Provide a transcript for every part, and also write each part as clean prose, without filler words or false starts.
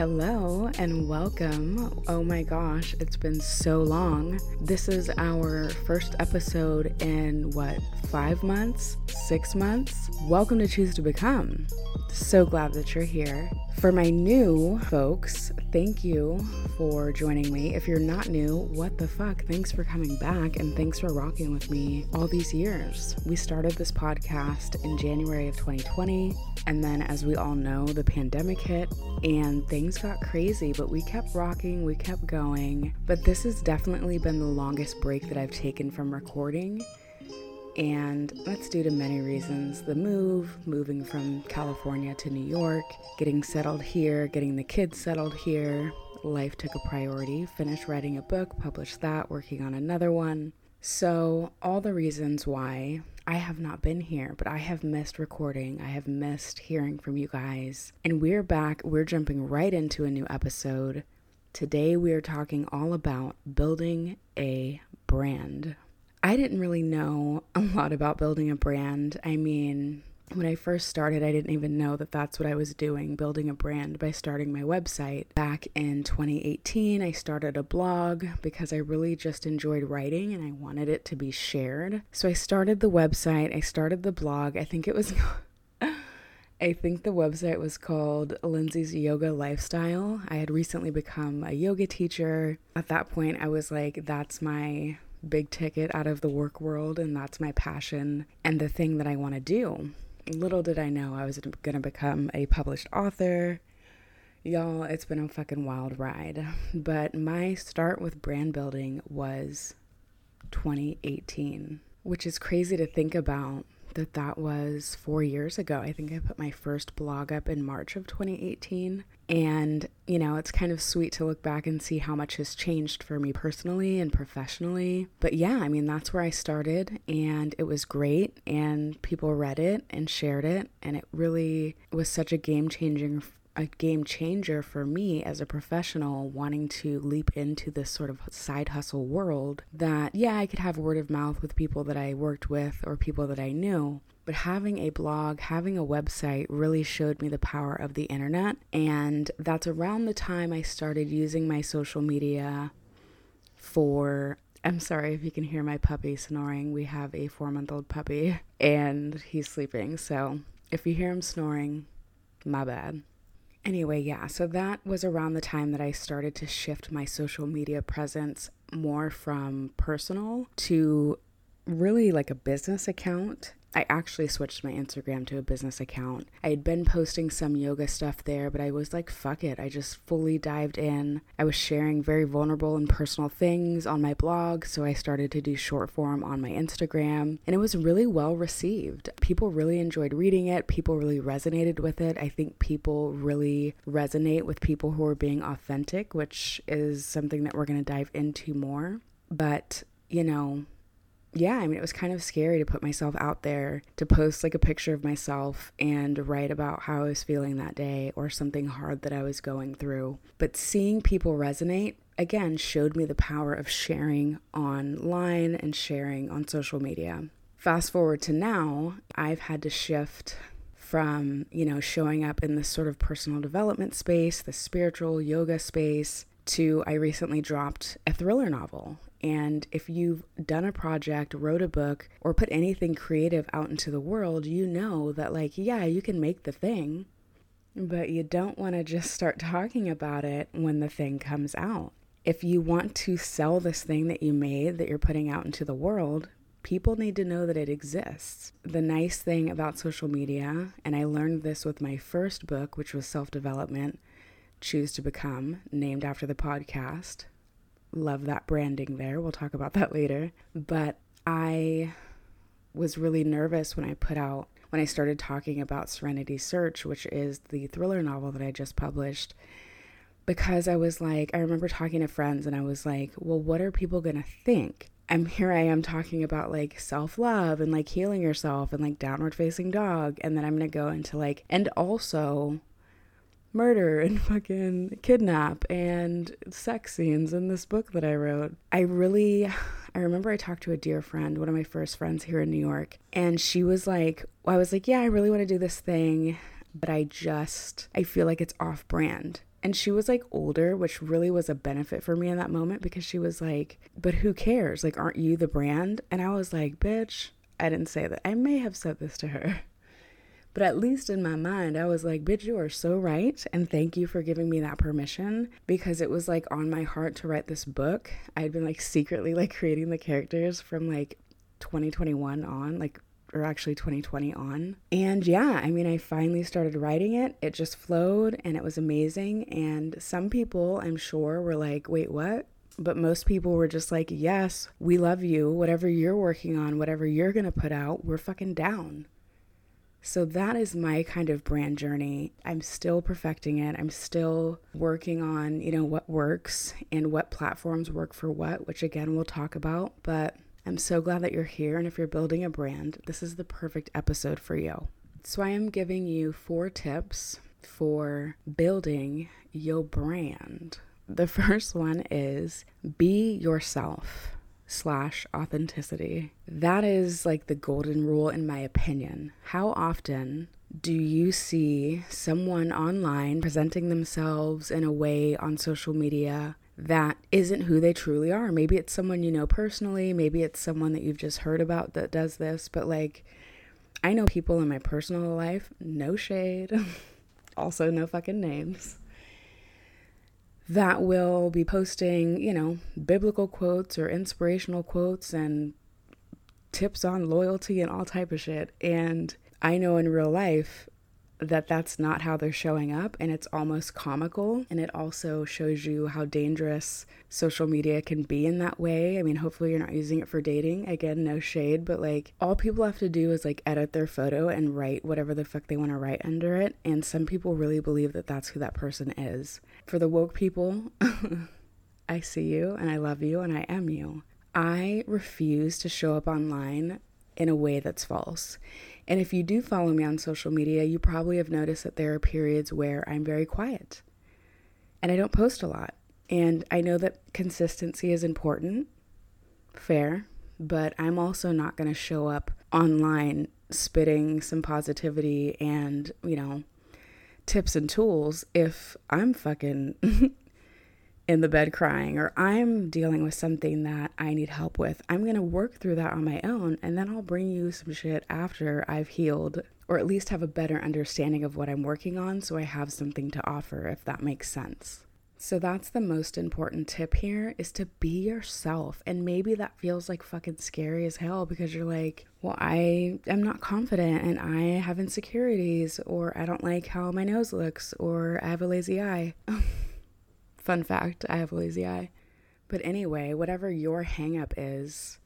Hello and welcome. Oh my gosh, it's been so long. This is our first episode in 5 months? 6 months? Welcome to Choose to Become. So glad that you're here. For my new folks, thank you for joining me. If you're not new, what the fuck? Thanks for coming back and thanks for rocking with me all these years. We started this podcast in January of 2020, and then as we all know, the pandemic hit and things got crazy, but we kept rocking, we kept going. But this has definitely been the longest break that I've taken from recording. And that's due to many reasons. The moving from California to New York, getting settled here, getting the kids settled here. Life took a priority. Finished writing a book, published that, working on another one. So all the reasons why I have not been here, but I have missed recording. I have missed hearing from you guys. And we're back. We're jumping right into a new episode. Today we are talking all about building a brand. I didn't really know a lot about building a brand. I mean, when I first started, I didn't even know that that's what I was doing, building a brand by starting my website. Back in 2018, I started a blog because I really just enjoyed writing and I wanted it to be shared. So I started the website, I started the blog. I think the website was called Lindsay's Yoga Lifestyle. I had recently become a yoga teacher. At that point, I was like, that's my big ticket out of the work world, and that's my passion and the thing that I want to do. Little did I know I was going to become a published author. Y'all, it's been a fucking wild ride. But my start with brand building was 2018, which is crazy to think about that was 4 years ago. I think I put my first blog up in March of 2018. And, you know, it's kind of sweet to look back and see how much has changed for me personally and professionally. But yeah, I mean, that's where I started and it was great and people read it and shared it. And it really was such a game changer for me as a professional wanting to leap into this sort of side hustle world that, yeah, I could have word of mouth with people that I worked with or people that I knew. But having a blog, having a website really showed me the power of the internet. And that's around the time I started using my social media for, I'm sorry if you can hear my puppy snoring. We have a 4-month-old puppy and he's sleeping. So if you hear him snoring, my bad. Anyway, yeah, so that was around the time that I started to shift my social media presence more from personal to really like a business account. I actually switched my Instagram to a business account. I had been posting some yoga stuff there, but I was like, fuck it. I just fully dived in. I was sharing very vulnerable and personal things on my blog, so I started to do short form on my Instagram, and it was really well received. People really enjoyed reading it. People really resonated with it. I think people really resonate with people who are being authentic, which is something that we're going to dive into more. But, you know, yeah, I mean, it was kind of scary to put myself out there, to post like a picture of myself and write about how I was feeling that day or something hard that I was going through. But seeing people resonate, again, showed me the power of sharing online and sharing on social media. Fast forward to now, I've had to shift from, you know, showing up in this sort of personal development space, the spiritual yoga space, to I recently dropped a thriller novel. And if you've done a project, wrote a book, or put anything creative out into the world, you know that like, yeah, you can make the thing, but you don't want to just start talking about it when the thing comes out. If you want to sell this thing that you made, that you're putting out into the world, people need to know that it exists. The nice thing about social media, and I learned this with my first book, which was self-development, Choose to Become, named after the podcast. Love that branding there. We'll talk about that later. But I was really nervous when I started talking about Serenity Search, which is the thriller novel that I just published, because I was like, I remember talking to friends and I was like, well, what are people going to think? Here I am talking about like self-love and like healing yourself and like downward facing dog. And then I'm going to go into like, and also murder and fucking kidnap and sex scenes in this book that I wrote. I remember I talked to a dear friend, one of my first friends here in New York, and she was like, I was like, yeah, I really want to do this thing, but I feel like it's off brand. And she was like older, which really was a benefit for me in that moment, because she was like, but who cares? Like, aren't you the brand? And I was like, bitch, I didn't say that. I may have said this to her, but at least in my mind, I was like, bitch, you are so right. And thank you for giving me that permission, because it was like on my heart to write this book. I had been like secretly like creating the characters from like 2021 on, like, or actually 2020 on. And yeah, I mean, I finally started writing it. It just flowed and it was amazing. And some people, I'm sure, were like, wait, what? But most people were just like, yes, we love you. Whatever you're working on, whatever you're going to put out, we're fucking down. So that is my kind of brand journey. I'm still perfecting it. I'm still working on, you know, what works and what platforms work for what, which again, we'll talk about. But I'm so glad that you're here, and if you're building a brand, this is the perfect episode for you. So I am giving you 4 tips for building your brand. The first one is be yourself/authenticity. That is like the golden rule in my opinion. How often do you see someone online presenting themselves in a way on social media that isn't who they truly are? Maybe it's someone you know personally, maybe it's someone that you've just heard about that does this, but like, I know people in my personal life, no shade, also no fucking names, that will be posting, you know, biblical quotes or inspirational quotes and tips on loyalty and all type of shit. And I know in real life that that's not how they're showing up, and it's almost comical, and it also shows you how dangerous social media can be in that way. I mean, hopefully you're not using it for dating. Again, no shade, but like, all people have to do is like edit their photo and write whatever the fuck they want to write under it, and some people really believe that that's who that person is. For the woke people, I see you and I love you and I am you. I refuse to show up online in a way that's false. And if you do follow me on social media, you probably have noticed that there are periods where I'm very quiet and I don't post a lot. And I know that consistency is important, fair, but I'm also not going to show up online spitting some positivity and, you know, tips and tools if I'm fucking in the bed crying, or I'm dealing with something that I need help with. I'm going to work through that on my own, and then I'll bring you some shit after I've healed, or at least have a better understanding of what I'm working on, so I have something to offer, if that makes sense. So that's the most important tip here, is to be yourself. And maybe that feels like fucking scary as hell, because you're like, well, I am not confident and I have insecurities, or I don't like how my nose looks, or I have a lazy eye. Fun fact, I have a lazy eye. But anyway, whatever your hang up is,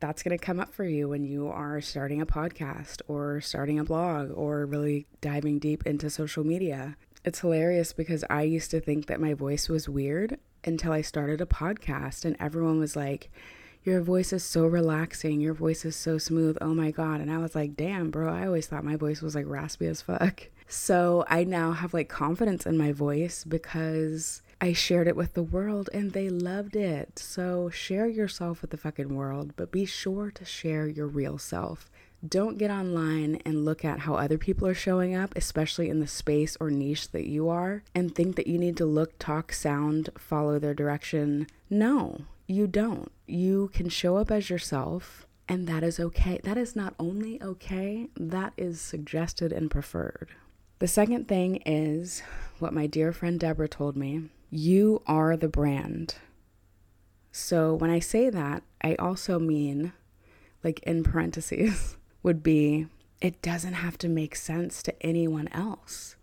that's going to come up for you when you are starting a podcast or starting a blog or really diving deep into social media. It's hilarious because I used to think that my voice was weird until I started a podcast, and everyone was like, your voice is so relaxing. Your voice is so smooth. Oh my God. And I was like, damn, bro, I always thought my voice was like raspy as fuck. So I now have like confidence in my voice because I shared it with the world and they loved it. So share yourself with the fucking world, but be sure to share your real self. Don't get online and look at how other people are showing up, especially in the space or niche that you are, and think that you need to look, talk, sound, follow their direction. No, you don't. You can show up as yourself. And that is okay. That is not only okay, that is suggested and preferred. The second thing is what my dear friend Deborah told me. You are the brand. So when I say that, I also mean, like in parentheses, would be, it doesn't have to make sense to anyone else.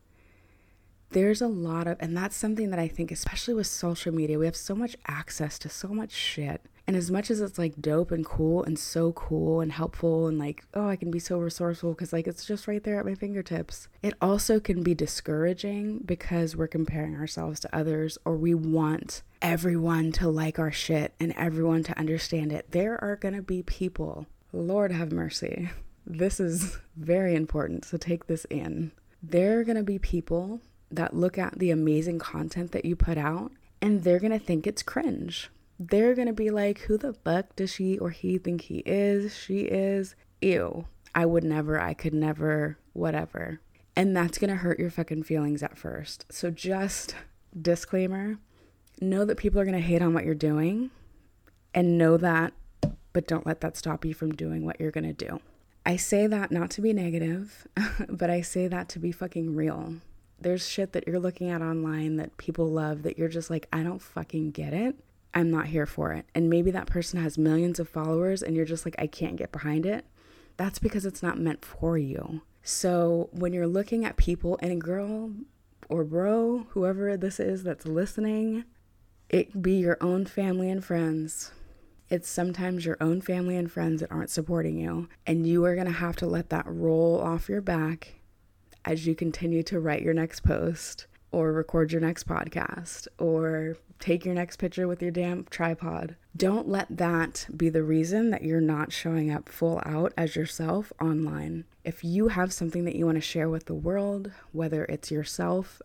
There's a lot of, and that's something that I think, especially with social media, we have so much access to so much shit. And as much as it's like dope and cool and so cool and helpful and like, oh, I can be so resourceful because like it's just right there at my fingertips, it also can be discouraging because we're comparing ourselves to others, or we want everyone to like our shit and everyone to understand it. There are going to be people, Lord have mercy, this is very important, so take this in. There are going to be people that look at the amazing content that you put out and they're going to think it's cringe. They're going to be like, who the fuck does she or he think he is? She is? Ew. I would never, I could never, whatever. And that's going to hurt your fucking feelings at first. So just disclaimer, know that people are going to hate on what you're doing, and know that, but don't let that stop you from doing what you're going to do. I say that not to be negative, but I say that to be fucking real. There's shit that you're looking at online that people love that you're just like, I don't fucking get it. I'm not here for it. And maybe that person has millions of followers and you're just like, I can't get behind it. That's because it's not meant for you. So when you're looking at people, and girl or bro, whoever this is that's listening, it be your own family and friends. It's sometimes your own family and friends that aren't supporting you. And you are going to have to let that roll off your back as you continue to write your next post or record your next podcast or take your next picture with your damn tripod. Don't let that be the reason that you're not showing up full out as yourself online. If you have something that you want to share with the world, whether it's yourself,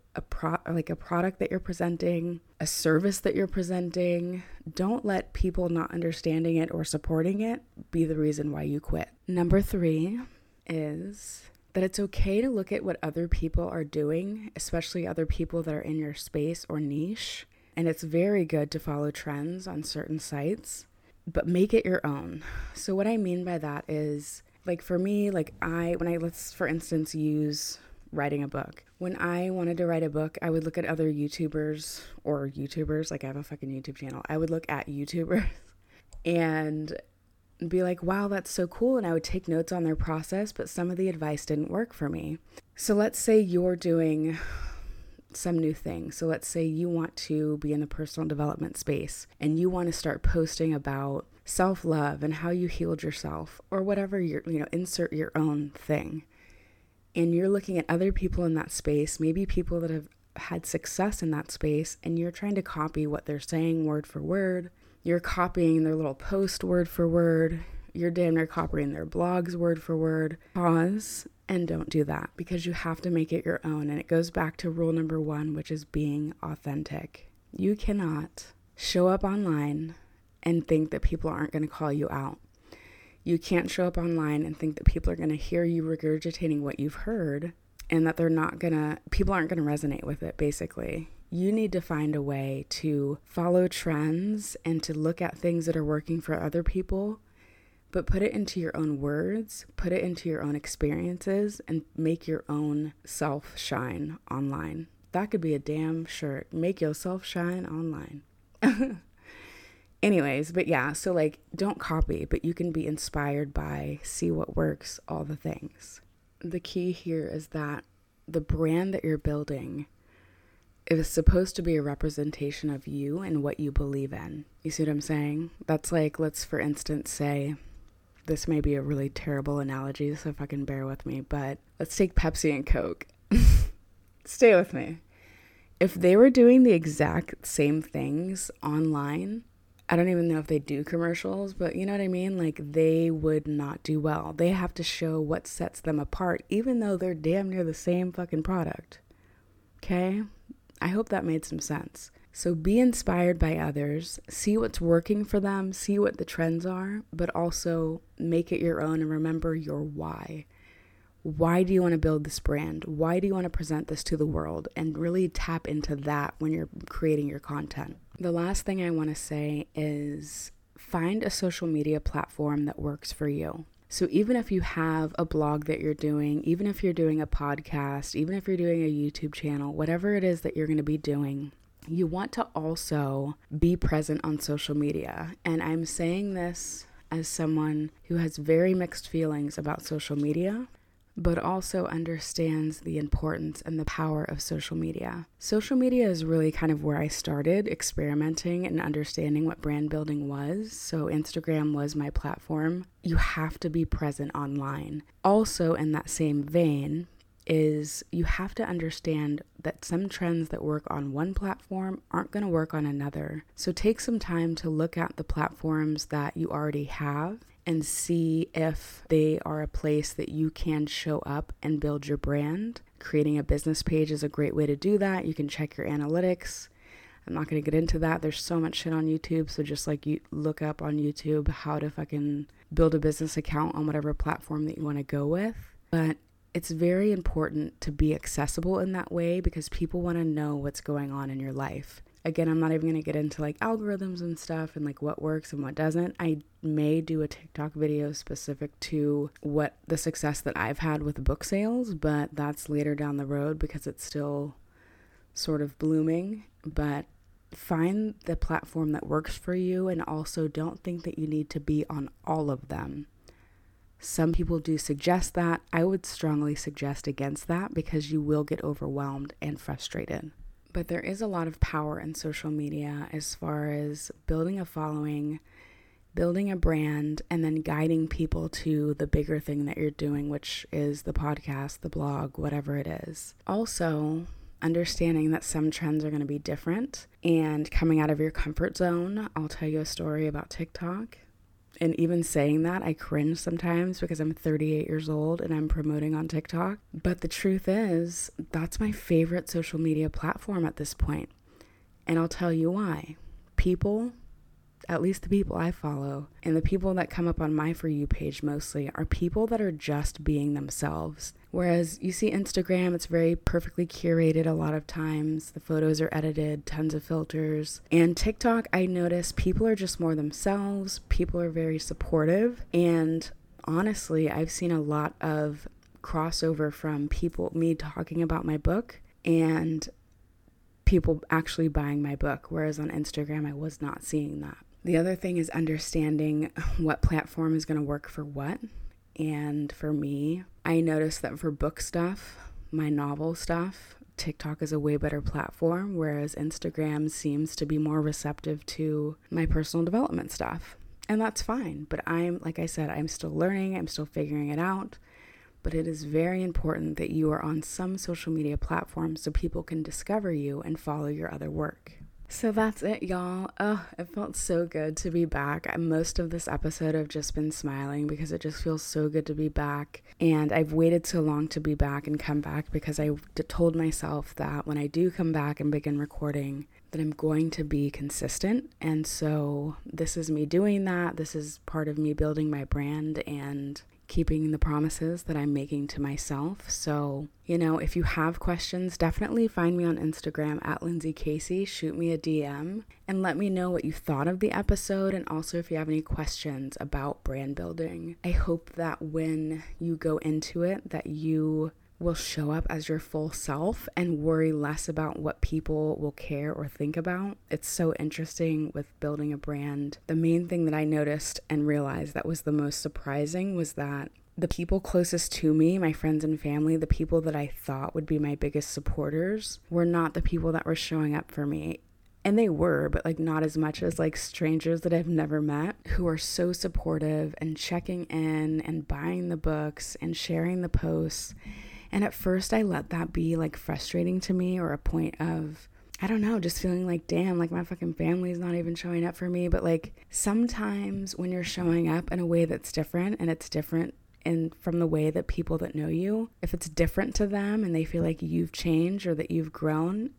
like a product that you're presenting, a service that you're presenting, don't let people not understanding it or supporting it be the reason why you quit. Number 3 is that it's okay to look at what other people are doing, especially other people that are in your space or niche. And it's very good to follow trends on certain sites, but make it your own. So what I mean by that is, like for me, like let's for instance use writing a book. When I wanted to write a book, I would look at other YouTubers, like I have a fucking YouTube channel. I would look at YouTubers and be like, wow, that's so cool. And I would take notes on their process, but some of the advice didn't work for me. So let's say you're doing some new thing. So let's say you want to be in the personal development space and you want to start posting about self-love and how you healed yourself or whatever, insert your own thing. And you're looking at other people in that space, maybe people that have had success in that space, and you're trying to copy what they're saying word for word. You're copying their little post word for word. You're damn near copying their blogs word for word. Pause and don't do that, because you have to make it your own. And it goes back to rule number 1, which is being authentic. You cannot show up online and think that people aren't going to call you out. You can't show up online and think that people are going to hear you regurgitating what you've heard and that people aren't going to resonate with it, basically. You need to find a way to follow trends and to look at things that are working for other people, but put it into your own words, put it into your own experiences, and make your own self shine online. That could be a damn shirt. Make yourself shine online. Anyways, but yeah, so like, don't copy, but you can be inspired by, see what works, all the things. The key here is that the brand that you're building, it is supposed to be a representation of you and what you believe in. You see what I'm saying? That's like, let's for instance say, this may be a really terrible analogy, so fucking bear with me, but let's take Pepsi and Coke. Stay with me. If they were doing the exact same things online, I don't even know if they do commercials, but you know what I mean? Like, they would not do well. They have to show what sets them apart, even though they're damn near the same fucking product. Okay? I hope that made some sense. So be inspired by others, see what's working for them, see what the trends are, but also make it your own and remember your why. Why do you want to build this brand? Why do you want to present this to the world? And really tap into that when you're creating your content. The last thing I want to say is find a social media platform that works for you. So even if you have a blog that you're doing, even if you're doing a podcast, even if you're doing a YouTube channel, whatever it is that you're going to be doing, you want to also be present on social media. And I'm saying this as someone who has very mixed feelings about social media, but also understands the importance and the power of social media. Social media is really kind of where I started experimenting and understanding what brand building was. So Instagram was my platform. You have to be present online. Also, in that same vein, is you have to understand that some trends that work on one platform aren't going to work on another. So take some time to look at the platforms that you already have and see if they are a place that you can show up and build your brand. Creating a business page is a great way to do that. You can check your analytics. I'm not going to get into that. There's so much shit on YouTube. So just like, you look up on YouTube how to fucking build a business account on whatever platform that you want to go with. But it's very important to be accessible in that way because people want to know what's going on in your life. Again, I'm not even going to get into like algorithms and stuff and like what works and what doesn't. I may do a TikTok video specific to what the success that I've had with book sales, but that's later down the road because it's still sort of blooming. But find the platform that works for you, and also don't think that you need to be on all of them. Some people do suggest that. I would strongly suggest against that because you will get overwhelmed and frustrated. But there is a lot of power in social media as far as building a following, building a brand, and then guiding people to the bigger thing that you're doing, which is the podcast, the blog, whatever it is. Also, understanding that some trends are going to be different and coming out of your comfort zone. I'll tell you a story about TikTok. And even saying that, I cringe sometimes because I'm 38 years old and I'm promoting on TikTok. But the truth is, that's my favorite social media platform at this point. And I'll tell you why. People, at least the people I follow, and the people that come up on my For You page mostly, are people that are just being themselves. Whereas you see Instagram, it's very perfectly curated a lot of times. The photos are edited, tons of filters. And TikTok, I notice people are just more themselves. People are very supportive. And honestly, I've seen a lot of crossover from people, me talking about my book and people actually buying my book. Whereas on Instagram, I was not seeing that. The other thing is understanding what platform is going to work for what. And for me, I noticed that for book stuff, my novel stuff, TikTok is a way better platform, whereas Instagram seems to be more receptive to my personal development stuff. And that's fine. But I'm, like I said, I'm still learning. I'm still figuring it out. But it is very important that you are on some social media platform so people can discover you and follow your other work. So that's it, y'all. Oh, it felt so good to be back. Most of this episode I've just been smiling because it just feels so good to be back. And I've waited so long to be back and come back because I told myself that when I do come back and begin recording, that I'm going to be consistent. And so this is me doing that. This is part of me building my brand and keeping the promises that I'm making to myself. So, you know, if you have questions, definitely find me on Instagram at Lindsay Casey, shoot me a DM and let me know what you thought of the episode. And also if you have any questions about brand building, I hope that when you go into it, that you will show up as your full self and worry less about what people will care or think about. It's so interesting with building a brand. The main thing that I noticed and realized that was the most surprising was that the people closest to me, my friends and family, the people that I thought would be my biggest supporters, were not the people that were showing up for me. And they were, but like not as much as like strangers that I've never met who are so supportive and checking in and buying the books and sharing the posts. And at first I let that be like frustrating to me, or a point of, I don't know, just feeling like, damn, like my fucking family's not even showing up for me. But like sometimes when you're showing up in a way that's different, and it's different and from the way that people that know you, if it's different to them and they feel like you've changed or that you've grown,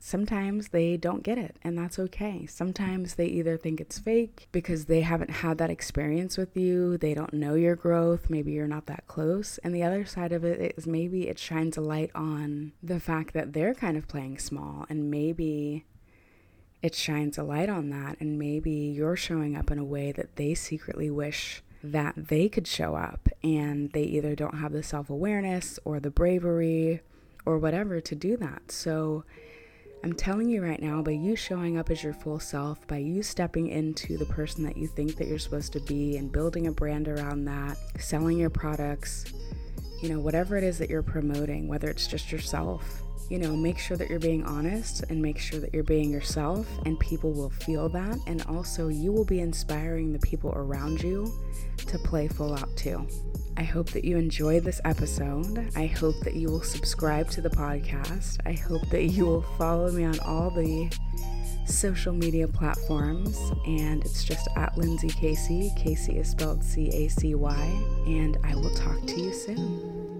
sometimes they don't get it, and that's okay. Sometimes they either think it's fake because they haven't had that experience with you, they don't know your growth, maybe you're not that close. And the other side of it is maybe it shines a light on the fact that they're kind of playing small, and maybe it shines a light on that, and maybe you're showing up in a way that they secretly wish that they could show up, and they either don't have the self-awareness or the bravery or whatever to do that. So I'm telling you right now, by you showing up as your full self, by you stepping into the person that you think that you're supposed to be and building a brand around that, selling your products, you know, whatever it is that you're promoting, whether it's just yourself, you know, make sure that you're being honest and make sure that you're being yourself, and people will feel that. And also you will be inspiring the people around you to play full out too. I hope that you enjoyed this episode. I hope that you will subscribe to the podcast. I hope that you will follow me on all the social media platforms. And it's just at Lindsay Casey. Casey is spelled C-A-C-Y. And I will talk to you soon.